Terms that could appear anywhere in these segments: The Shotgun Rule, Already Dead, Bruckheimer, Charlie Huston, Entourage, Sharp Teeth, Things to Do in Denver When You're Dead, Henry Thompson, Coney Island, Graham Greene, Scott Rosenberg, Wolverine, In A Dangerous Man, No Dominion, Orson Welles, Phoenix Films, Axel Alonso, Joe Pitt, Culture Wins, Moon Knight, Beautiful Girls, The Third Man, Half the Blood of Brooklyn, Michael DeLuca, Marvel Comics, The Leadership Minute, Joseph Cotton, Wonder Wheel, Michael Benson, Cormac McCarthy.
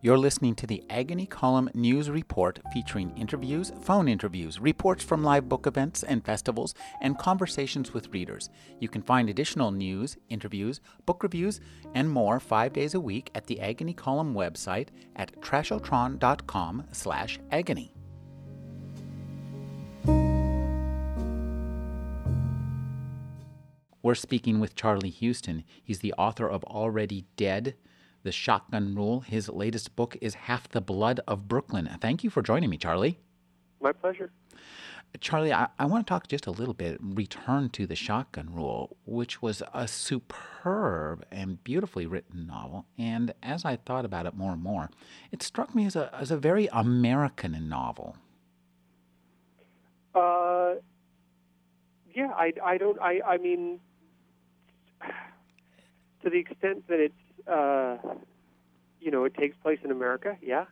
You're listening to the Agony Column News Report, featuring interviews, phone interviews, reports from live book events and festivals, and conversations with readers. You can find additional news, interviews, book reviews, and more 5 days a week at the Agony Column website at trashotron.com/agony. We're speaking with Charlie Huston. He's the author of Already Dead, The Shotgun Rule. His latest book is Half the Blood of Brooklyn. Thank you for joining me, Charlie. My pleasure. Charlie, I want to talk just a little bit, return to The Shotgun Rule, which was a superb and beautifully written novel. And as I thought about it more and more, it struck me as a very American novel. I mean, to the extent that it's, it takes place in America. Yeah.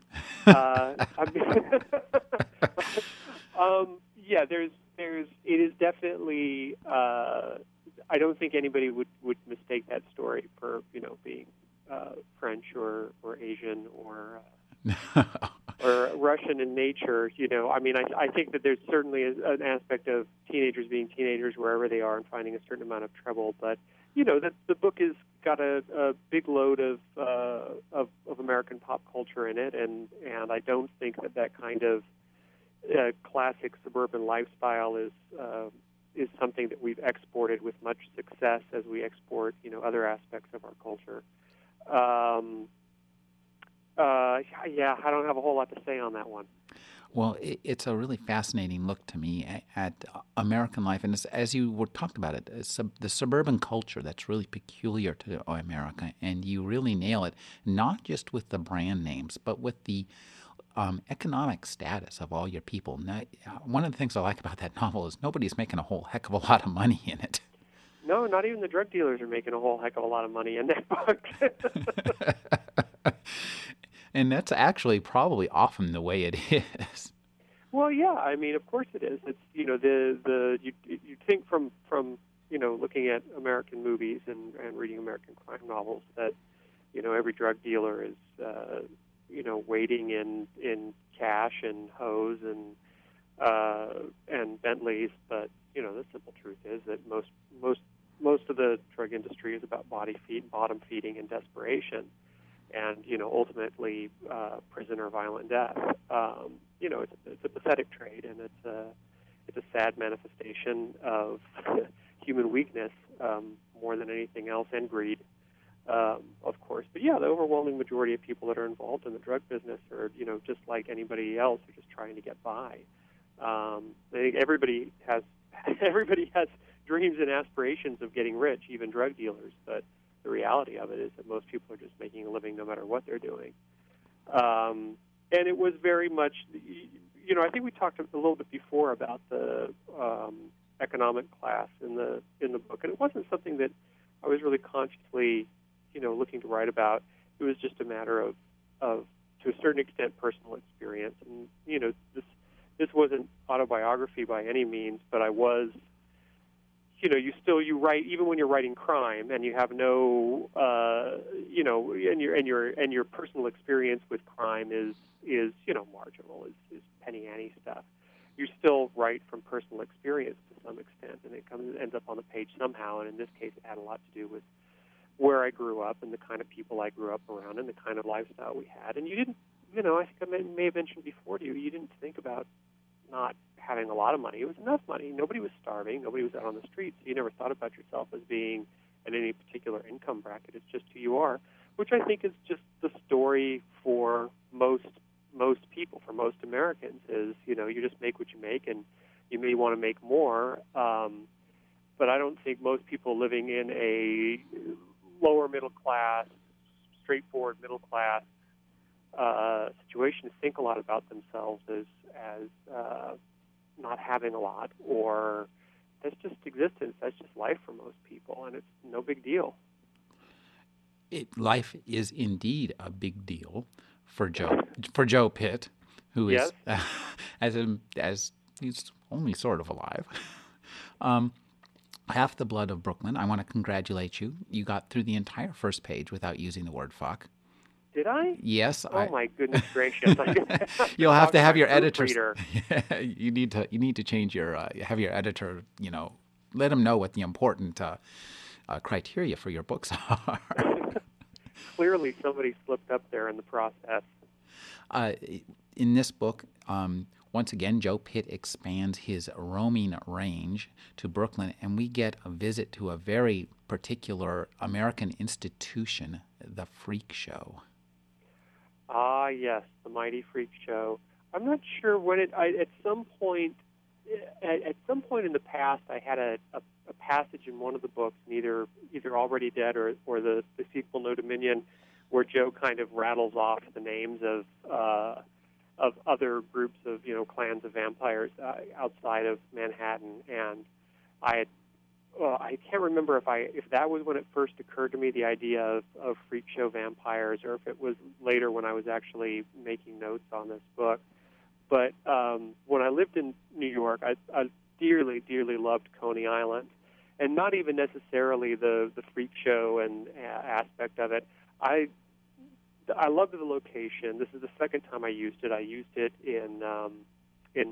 It is definitely, I don't think anybody would mistake that story for, being French or Asian or Russian in nature. I think that there's certainly an aspect of teenagers being teenagers wherever they are and finding a certain amount of trouble, but that the book has got a big load of American pop culture in it, and I don't think that kind of classic suburban lifestyle is something that we've exported with much success as we export other aspects of our culture. I don't have a whole lot to say on that one. Well, it's a really fascinating look to me at American life. And as you were talking about it, the suburban culture that's really peculiar to America. And you really nail it, not just with the brand names, but with the economic status of all your people. Now, one of the things I like about that novel is nobody's making a whole heck of a lot of money in it. No, not even the drug dealers are making a whole heck of a lot of money in that book. And that's actually probably often the way it is. Well, yeah, I mean, of course it is. It's you think from looking at American movies and reading American crime novels that every drug dealer is waiting in cash and hose and Bentleys, but the simple truth is that most of the drug industry is about bottom feeding, and desperation. And ultimately, prison or violent death. It's a pathetic trade, and it's a sad manifestation of human weakness more than anything else, and greed, of course. But yeah, the overwhelming majority of people that are involved in the drug business are just like anybody else, are just trying to get by. Everybody has dreams and aspirations of getting rich, even drug dealers, but the reality of it is that most people are just making a living no matter what they're doing. And it was very much, I think we talked a little bit before about the economic class in the book, and it wasn't something that I was really consciously, looking to write about. It was just a matter of to a certain extent, personal experience. And, this wasn't autobiography by any means, but I was. You write even when you're writing crime, and you have no, and your personal experience with crime is marginal, is penny ante stuff. You still write from personal experience to some extent, and ends up on the page somehow. And in this case, it had a lot to do with where I grew up and the kind of people I grew up around and the kind of lifestyle we had. And you didn't, I think I may have mentioned before to you, you didn't think about not having a lot of money. It was enough money. Nobody was starving. Nobody was out on the streets. So you never thought about yourself as being in any particular income bracket. It's just who you are, which I think is just the story for most people, for most Americans, is, you just make what you make, and you may want to make more. But I don't think most people living in a lower middle class, straightforward middle class situation think a lot about themselves as not having a lot, or that's just existence, that's just life for most people, and it's no big deal. Life is indeed a big deal for Joe Pitt, who is as he's only sort of alive. Half the Blood of Brooklyn. I want to congratulate you. You got through the entire first page without using the word fuck. Did I? Yes. Oh, my goodness gracious! You'll have to have your editor. You need to change your have your editor. You know, let him know what the important criteria for your books are. Clearly, somebody slipped up there in the process. In this book, once again, Joe Pitt expands his roaming range to Brooklyn, and we get a visit to a very particular American institution, the Freak Show. Ah, yes, the mighty Freak Show. I'm not sure when at some point in the past, I had a passage in one of the books, either Already Dead or the sequel No Dominion, where Joe kind of rattles off the names of other groups of clans of vampires outside of Manhattan, and I can't remember if that was when it first occurred to me, the idea of freak show vampires, or if it was later when I was actually making notes on this book. But when I lived in New York, I dearly, dearly loved Coney Island, and not even necessarily the freak show and aspect of it. I loved the location. This is the second time I used it. I used it in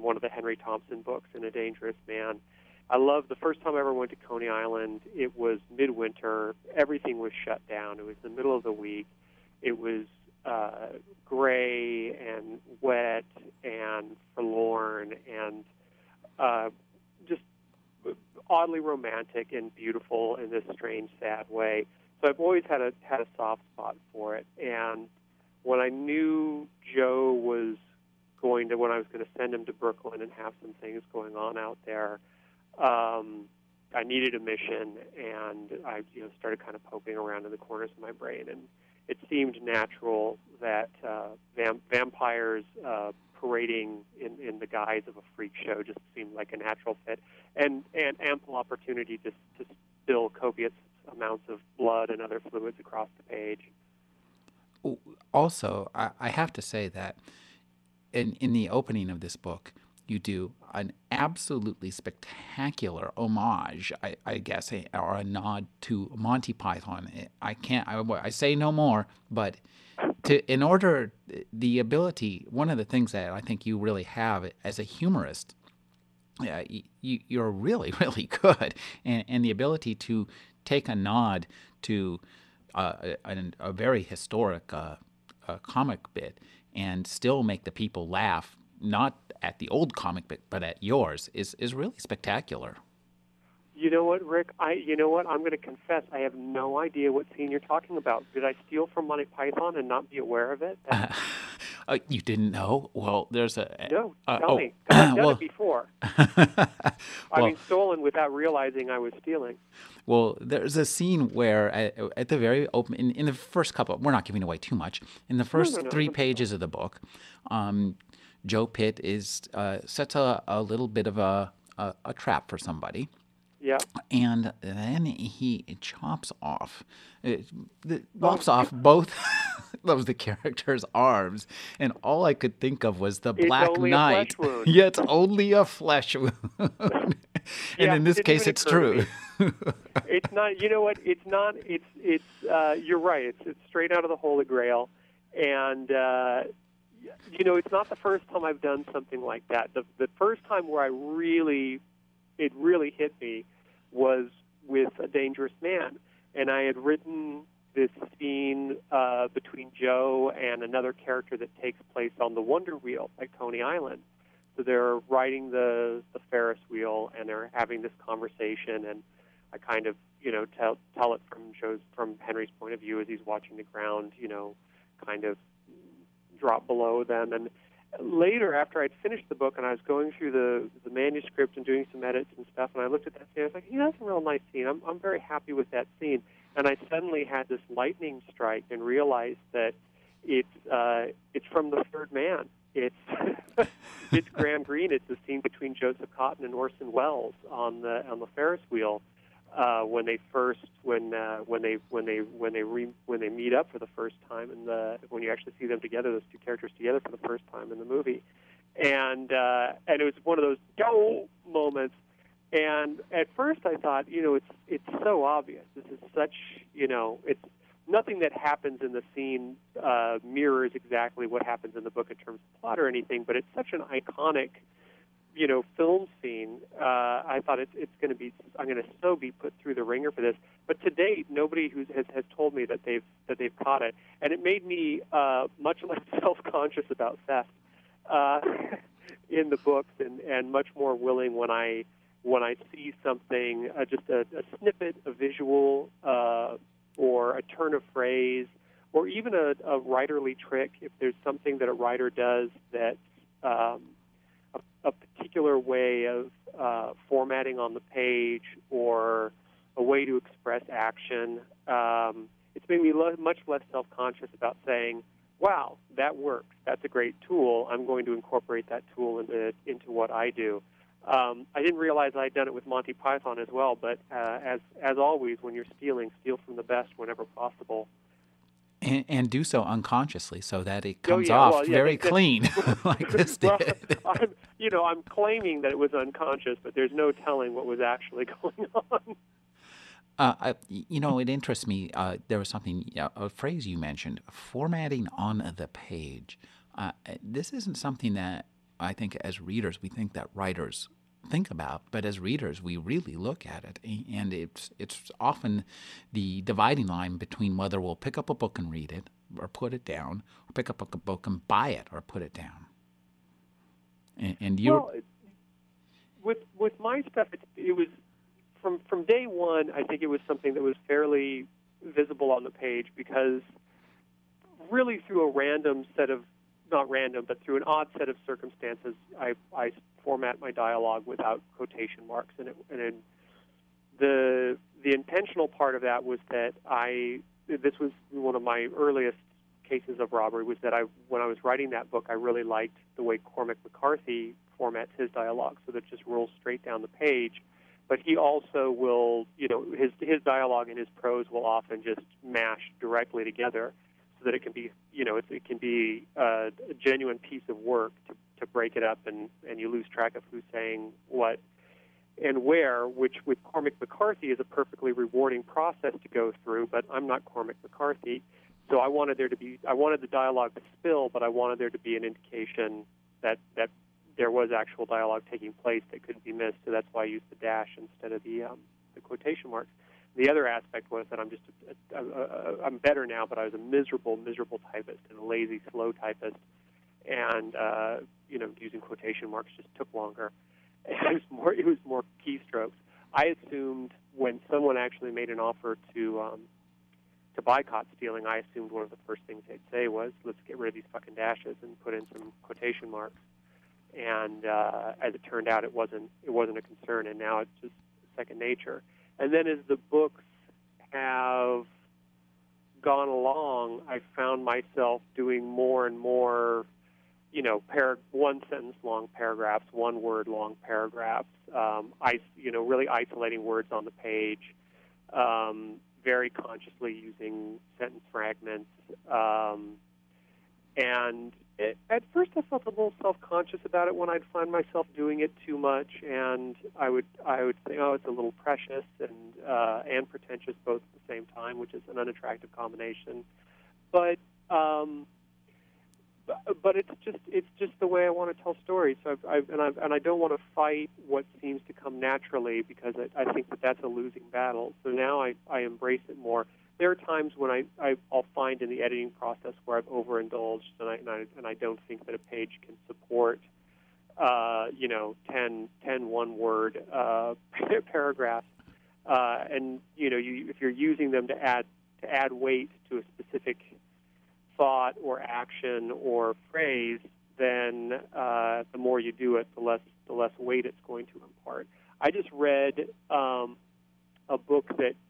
one of the Henry Thompson books, In A Dangerous Man. I loved the first time I ever went to Coney Island. It was midwinter. Everything was shut down. It was the middle of the week. It was gray and wet and forlorn and just oddly romantic and beautiful in this strange, sad way. So I've always had a soft spot for it, and when I knew Joe was when I was going to send him to Brooklyn and have some things going on out there, I needed a mission, and I started kind of poking around in the corners of my brain, and it seemed natural that vampires parading in the guise of a freak show just seemed like a natural fit, and ample opportunity to spill copious amounts of blood and other fluids across the page. Also, I have to say that in the opening of this book, you do an absolutely spectacular homage, I guess, or a nod to Monty Python. I say no more, but one of the things that I think you really have as a humorist, you're really, really good, and the ability to take a nod to a very historic comic bit and still make the people laugh, not at the old comic bit, but at yours, is really spectacular. You know what, Rick? I'm going to confess, I have no idea what scene you're talking about. Did I steal from Monty Python and not be aware of it? You didn't know? Well, there's a... No, tell me. I've done it before. Stolen without realizing I was stealing. Well, there's a scene where at the very open, in the first couple, we're not giving away too much, in the first three pages of the book, Joe Pitt sets a little bit of a trap for somebody. Yeah. And then he lops off both of the character's arms. And all I could think of was the Black Knight. Yeah, it's only a flesh wound. And in this case, it's true. It's not, you know what? It's not, you're right. It's straight out of the Holy Grail. And, it's not the first time I've done something like that. The first time where it really hit me was with A Dangerous Man. And I had written this scene between Joe and another character that takes place on the Wonder Wheel at Coney Island. So they're riding the Ferris wheel, and they're having this conversation, and I kind of, tell it from Henry's point of view as he's watching the ground, kind of drop below them. And later, after I'd finished the book and I was going through the manuscript and doing some edits and stuff, and I looked at that scene, I was like, that's a real nice scene. I'm very happy with that scene. And I suddenly had this lightning strike and realized that it's from The Third Man. It's it's Graham Greene. It's the scene between Joseph Cotton and Orson Welles on the Ferris wheel when they meet up for the first time, and when you actually see them together, those two characters together for the first time in the movie, and it was one of those go moments. And at first I thought, it's so obvious. This is such, it's nothing that happens in the scene mirrors exactly what happens in the book in terms of plot or anything, but it's such an iconic, you know, film scene. I thought it's going to be, I'm going to so be put through the ringer for this. But to date, nobody who has told me that they've caught it, and it made me much less self-conscious about theft in the books, and much more willing when I see something, just a snippet, a visual, or a turn of phrase, or even a writerly trick. If there's something that a writer does that a particular way of formatting on the page or a way to express action, it's made me much less self-conscious about saying, wow, that works. That's a great tool. I'm going to incorporate that tool into what I do. I didn't realize I'd done it with Monty Python as well, but as always, when you're stealing, steal from the best whenever possible. And do so unconsciously so that it comes very clean like this did. Well, I'm claiming that it was unconscious, but there's no telling what was actually going on. It interests me. There was something, a phrase you mentioned, formatting on the page. This isn't something that I think as readers we think that writers think about, but as readers we really look at it, and it's often the dividing line between whether we'll pick up a book and read it or put it down, or pick up a book and buy it or put it down. And you, well, with my stuff, it was from day one. I think it was something that was fairly visible on the page, because really through an odd set of circumstances, I format my dialogue without quotation marks, and the intentional part of that was that this was one of my earliest cases of robbery, was that when I was writing that book, I really liked the way Cormac McCarthy formats his dialogue, so that it just rolls straight down the page. But he also will, his dialogue and his prose will often just mash directly together, so that it can be, it can be a genuine piece of work to break it up, and you lose track of who's saying what and where, which with Cormac McCarthy is a perfectly rewarding process to go through. But I'm not Cormac McCarthy, so I wanted the dialogue to spill, but I wanted there to be an indication that there was actual dialogue taking place that couldn't be missed. So that's why I used the dash instead of the quotation marks. The other aspect was that I'm better now, but I was a miserable typist and a lazy, slow typist, and using quotation marks just took longer. It was more keystrokes. I assumed when someone actually made an offer to buy Caught Stealing, I assumed one of the first things they'd say was, "Let's get rid of these fucking dashes and put in some quotation marks." And as it turned out, it wasn't a concern, and now it's just second nature. And then as the books have gone along, I found myself doing more and more, one-sentence-long paragraphs, one-word-long paragraphs, really isolating words on the page, very consciously using sentence fragments. At first I felt a little self-conscious about it when I'd find myself doing it too much, and I would think, oh, it's a little precious and pretentious both at the same time, which is an unattractive combination. But it's just the way I want to tell stories. So I don't want to fight what seems to come naturally, because I think that's a losing battle. So now I embrace it more. There are times when I'll find in the editing process where I've overindulged, and I don't think that a page can support, 10 one-word paragraphs, if you're using them to add weight to a specific thought or action or phrase, then the more you do it, the less weight it's going to impart. I just read a book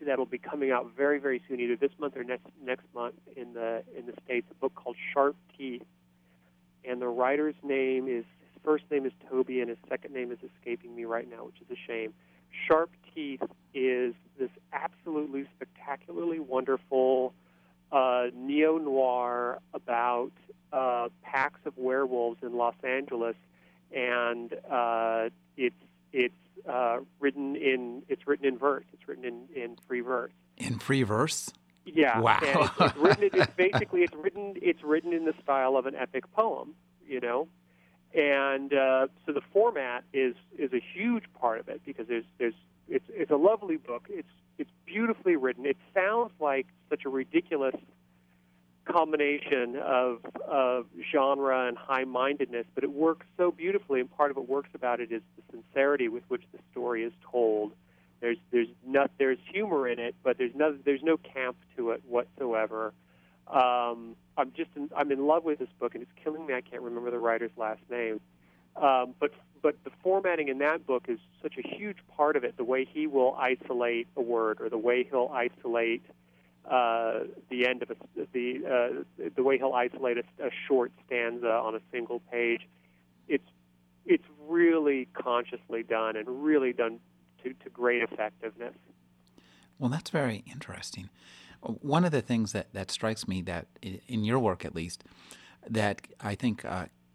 that'll be coming out very, very soon, either this month or next month in the States, a book called Sharp Teeth. And the writer's name is, his first name is Toby, and his second name is escaping me right now, which is a shame. Sharp Teeth is this absolutely spectacularly wonderful neo-noir about packs of werewolves in Los Angeles, and it's written in verse. It's written in free verse. In free verse? Yeah. Wow. It's written. It's written in the style of an epic poem, you know, and so the format is a huge part of it because it's a lovely book. It's beautifully written. It sounds like such a ridiculous combination of genre and high-mindedness, but it works so beautifully, and part of what works about it is the sincerity with which the story is told. There's humor in it, but there's no camp to it whatsoever. I'm in love with this book, and it's killing me. I can't remember the writer's last name, but the formatting in that book is such a huge part of it. The way he will isolate a word, or the way he'll isolate the end of the way he'll isolate a short stanza on a single page, it's really consciously done and really done to great effectiveness. Well, that's very interesting. One of the things that strikes me, that in your work at least, that I think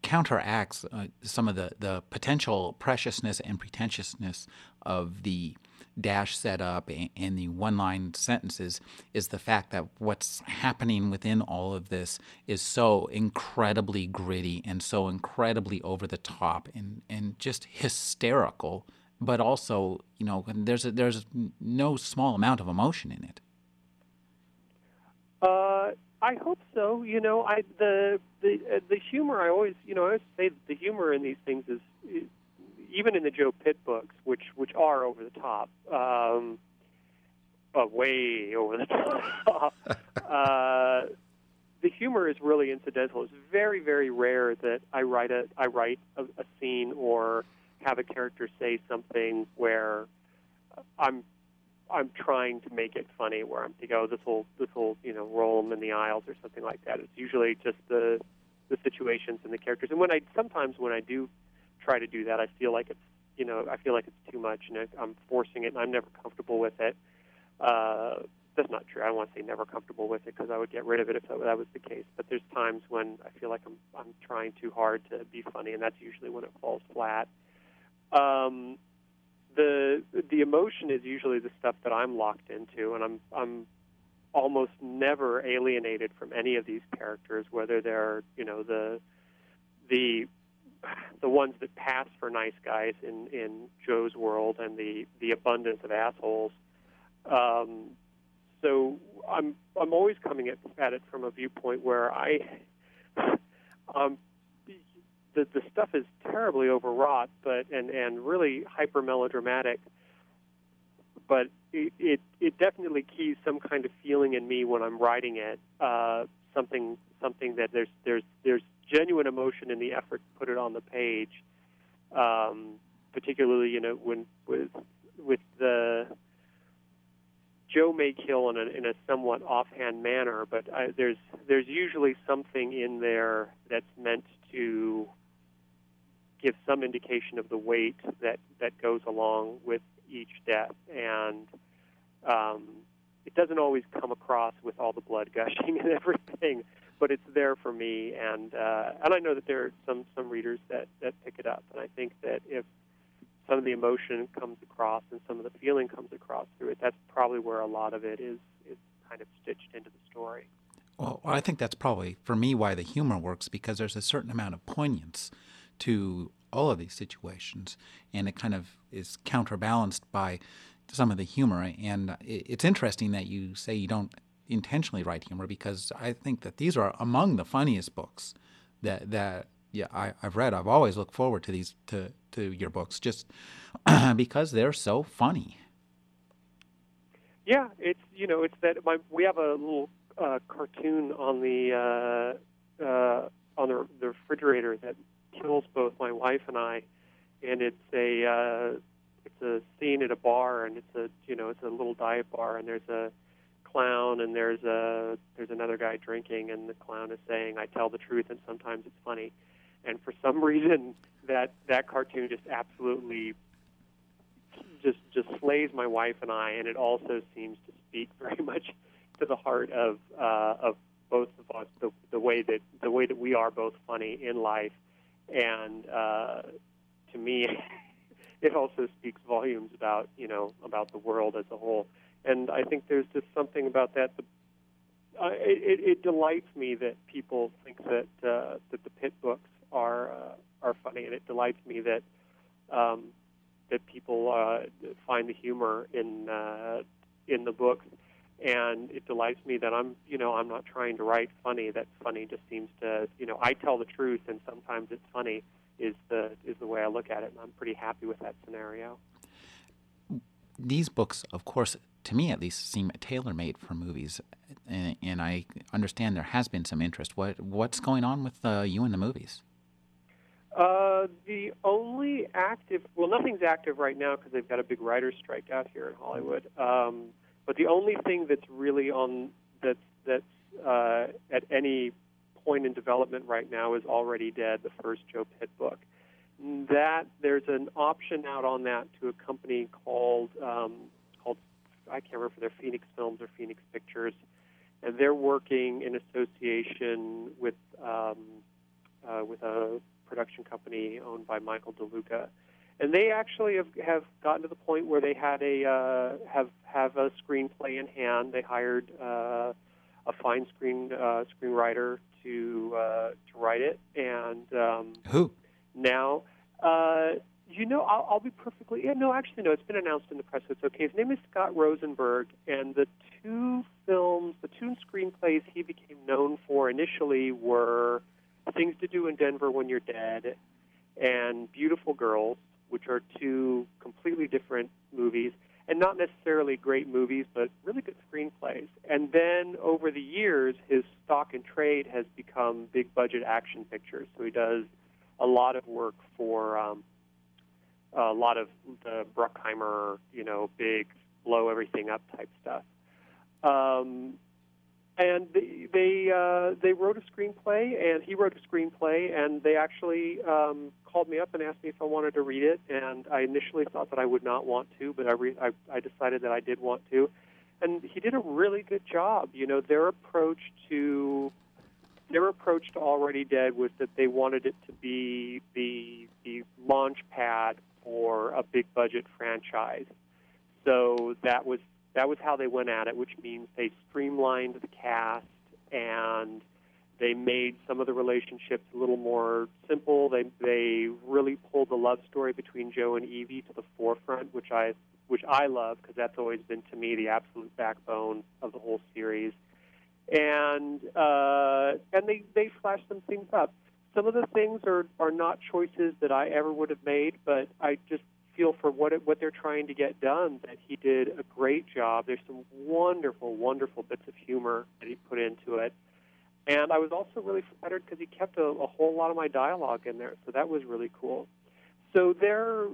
counteracts some of the potential preciousness and pretentiousness of the dash setup and the one-line sentences, is the fact that what's happening within all of this is so incredibly gritty and so incredibly over the top and just hysterical, but also, you know, there's no small amount of emotion in it. I hope so. You know, the humor, I always say that the humor in these things is even in the Joe Pitt books, which are over the top, but way over the top, the humor is really incidental. It's very, very rare that I write a scene or have a character say something where I'm trying to make it funny, where I'm thinking, oh, this will roll them in the aisles or something like that. It's usually just the situations and the characters. And when I do try to do that, I feel like it's too much, and I'm forcing it, and I'm never comfortable with it. That's not true. I don't want to say never comfortable with it, because I would get rid of it if that was the case. But there's times when I feel like I'm trying too hard to be funny, and that's usually when it falls flat. The emotion is usually the stuff that I'm locked into, and I'm almost never alienated from any of these characters, whether they're the ones that pass for nice guys in Joe's world, and the abundance of assholes. So I'm always coming at it from a viewpoint where the stuff is terribly overwrought, and really hyper melodramatic. But it definitely keys some kind of feeling in me when I'm writing it. Something that there's genuine emotion in the effort to put it on the page, particularly when with the Joe may kill in a somewhat offhand manner, but there's usually something in there that's meant to give some indication of the weight that goes along with each death, and it doesn't always come across with all the blood gushing and everything. But it's there for me, and I know that there are some readers that pick it up, and I think that if some of the emotion comes across and some of the feeling comes across through it, that's probably where a lot of it is kind of stitched into the story. Well, I think that's probably, for me, why the humor works, because there's a certain amount of poignance to all of these situations, and it kind of is counterbalanced by some of the humor. And it's interesting that you say you don't intentionally write humor, because I think that these are among the funniest books that I've read. I've always looked forward to these to your books just because they're so funny. Yeah, it's that we have a little cartoon on the refrigerator that kills both my wife and I, and it's a scene at a bar, and it's a little dive bar, and there's a clown, and there's another guy drinking, and the clown is saying, "I tell the truth, and sometimes it's funny." And for some reason, that cartoon just absolutely just slays my wife and I, and it also seems to speak very much to the heart of both of us, the way that we are both funny in life, and to me, it also speaks volumes about the world as a whole. And I think there's just something about that. The it delights me that people think that the Pitt books are funny, and it delights me that that people find the humor in the books. And it delights me that I'm not trying to write funny. That funny just seems to, I tell the truth, and sometimes it's funny is the way I look at it, and I'm pretty happy with that scenario. These books, of course, to me at least, seem tailor-made for movies, and I understand there has been some interest. What's going on with you and the movies? The only active, well, nothing's active right now because they've got a big writer's strike out here in Hollywood. But the only thing that's really on that's at any point in development right now is Already Dead, the first Joe Pitt book. That there's an option out on that to a company called I can't remember if they're Phoenix Films or Phoenix Pictures, and they're working in association with a production company owned by Michael DeLuca. And they actually have gotten to the point where they had have a screenplay in hand. They hired a fine screenwriter to write it. And who? Now, I'll be perfectly. Yeah, no, actually, no. It's been announced in the press. So it's okay. His name is Scott Rosenberg, and the two screenplays he became known for initially were Things to Do in Denver When You're Dead, and Beautiful Girls, which are two completely different movies, and not necessarily great movies, but really good screenplays. And then over the years, his stock in trade has become big-budget action pictures. So he does a lot of work for a lot of the Bruckheimer, big, blow-everything-up type stuff. And they wrote a screenplay, and he wrote a screenplay, and they actually called me up and asked me if I wanted to read it. And I initially thought that I would not want to, but I decided that I did want to. And he did a really good job. Their approach to Already Dead was that they wanted it to be the launch pad for a big budget franchise. So that was how they went at it, which means they streamlined the cast and they made some of the relationships a little more simple. They really pulled the love story between Joe and Evie to the forefront, which I love, because that's always been to me the absolute backbone of the whole series. And they flashed some things up. Some of the things are not choices that I ever would have made, but I just feel for what they're trying to get done that he did a great job. There's some wonderful, wonderful bits of humor that he put into it. And I was also really flattered because he kept a whole lot of my dialogue in there, so that was really cool. So they're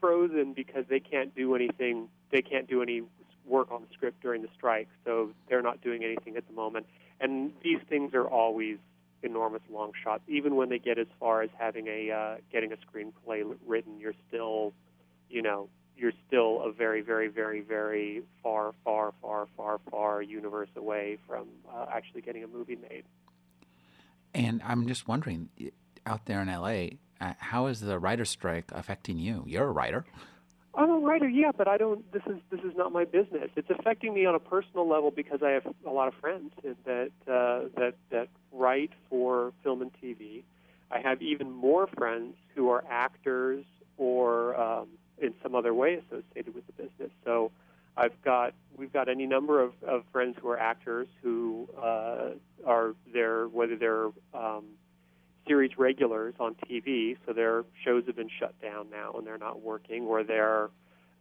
frozen because they can't do anything. They can't do any work on the script during the strike, so they're not doing anything at the moment. And these things are always enormous long shots. Even when they get as far as having getting a screenplay written, you're still a very, very, very, very far, far, far, far, far universe away from actually getting a movie made. And I'm just wondering, out there in L.A., how is the writer's strike affecting you? You're a writer. I'm a writer, yeah, but I don't. This is not my business. It's affecting me on a personal level because I have a lot of friends that write for film and TV. I have even more friends who are actors or in some other way associated with the business. So we've got any number of friends who are actors who are there, whether they're series regulars on TV, so their shows have been shut down now and they're not working, or they're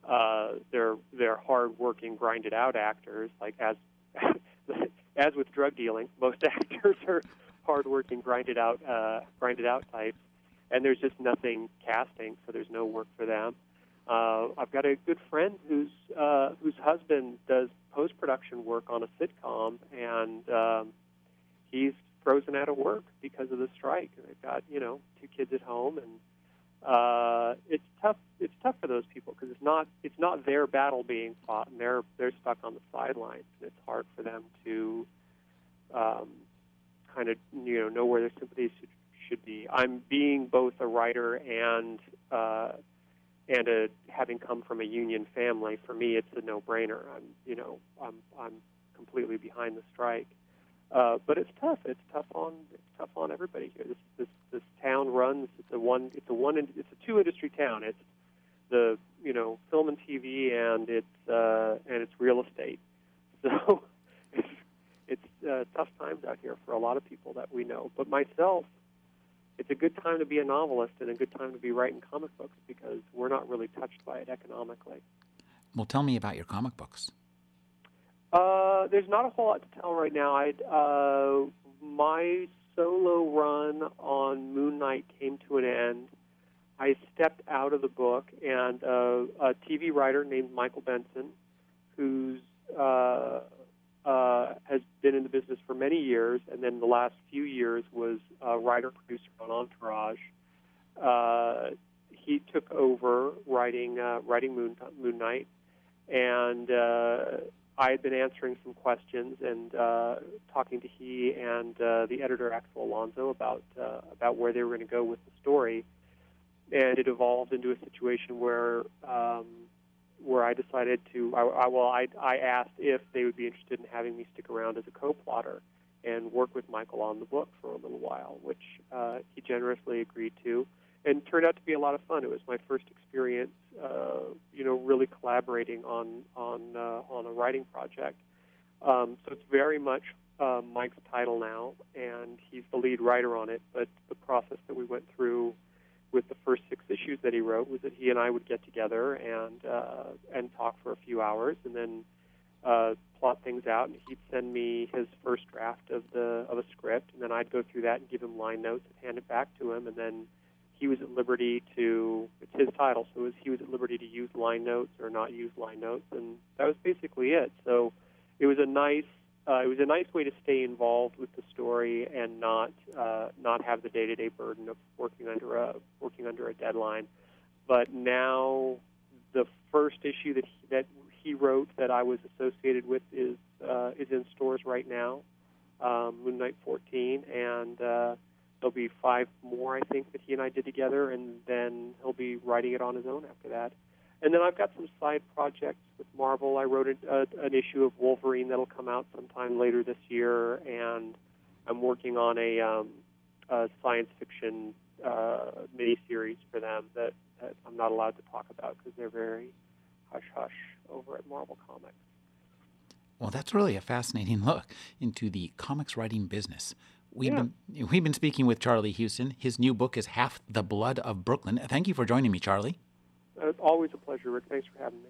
hard-working, grinded-out actors. Like as with drug dealing, most actors are hard-working, grinded-out types, and there's just nothing casting, so there's no work for them. I've got a good friend whose husband does post-production work on a sitcom, and he's frozen out of work because of the strike. They've got, two kids at home, and it's tough. It's tough for those people because it's not their battle being fought, and they're stuck on the sidelines. And it's hard for them to know where their sympathies should be. I'm being both a writer and having come from a union family. For me, it's a no-brainer. I'm completely behind the strike. But it's tough. It's tough on everybody here. This town runs. It's a two-industry town. It's the film and TV, and it's real estate. So it's tough times out here for a lot of people that we know. But myself, it's a good time to be a novelist and a good time to be writing comic books because we're not really touched by it economically. Well, tell me about your comic books. There's not a whole lot to tell right now. My solo run on Moon Knight came to an end. I stepped out of the book, and a TV writer named Michael Benson, who has been in the business for many years, and then the last few years was a writer-producer on Entourage. He took over writing Moon Knight, and I had been answering some questions and talking to he and the editor, Axel Alonso, about where they were going to go with the story. And it evolved into a situation where I decided to... I asked if they would be interested in having me stick around as a co-plotter and work with Michael on the book for a little while, which he generously agreed to. And it turned out to be a lot of fun. It was my first experience, really collaborating on a writing project. So it's very much Mike's title now, and he's the lead writer on it. But the process that we went through with the first 6 issues that he wrote was that he and I would get together and talk for a few hours, and then plot things out. And he'd send me his first draft of a script, and then I'd go through that and give him line notes and hand it back to him, and then. He was at liberty to, it's his title, so he was at liberty to use line notes or not use line notes, and that was basically it. So it was a nice way to stay involved with the story and not have the day-to-day burden of working under a deadline. But now the first issue that he wrote that I was associated with is in stores right now, Moon Knight 14, and. There'll be 5 more, I think, that he and I did together, and then he'll be writing it on his own after that. And then I've got some side projects with Marvel. I wrote an issue of Wolverine that'll come out sometime later this year, and I'm working on a science fiction miniseries for them that I'm not allowed to talk about because they're very hush-hush over at Marvel Comics. Well, that's really a fascinating look into the comics writing business. We've been speaking with Charlie Huston. His new book is Half the Blood of Brooklyn. Thank you for joining me, Charlie. It's always a pleasure, Rick. Thanks for having me.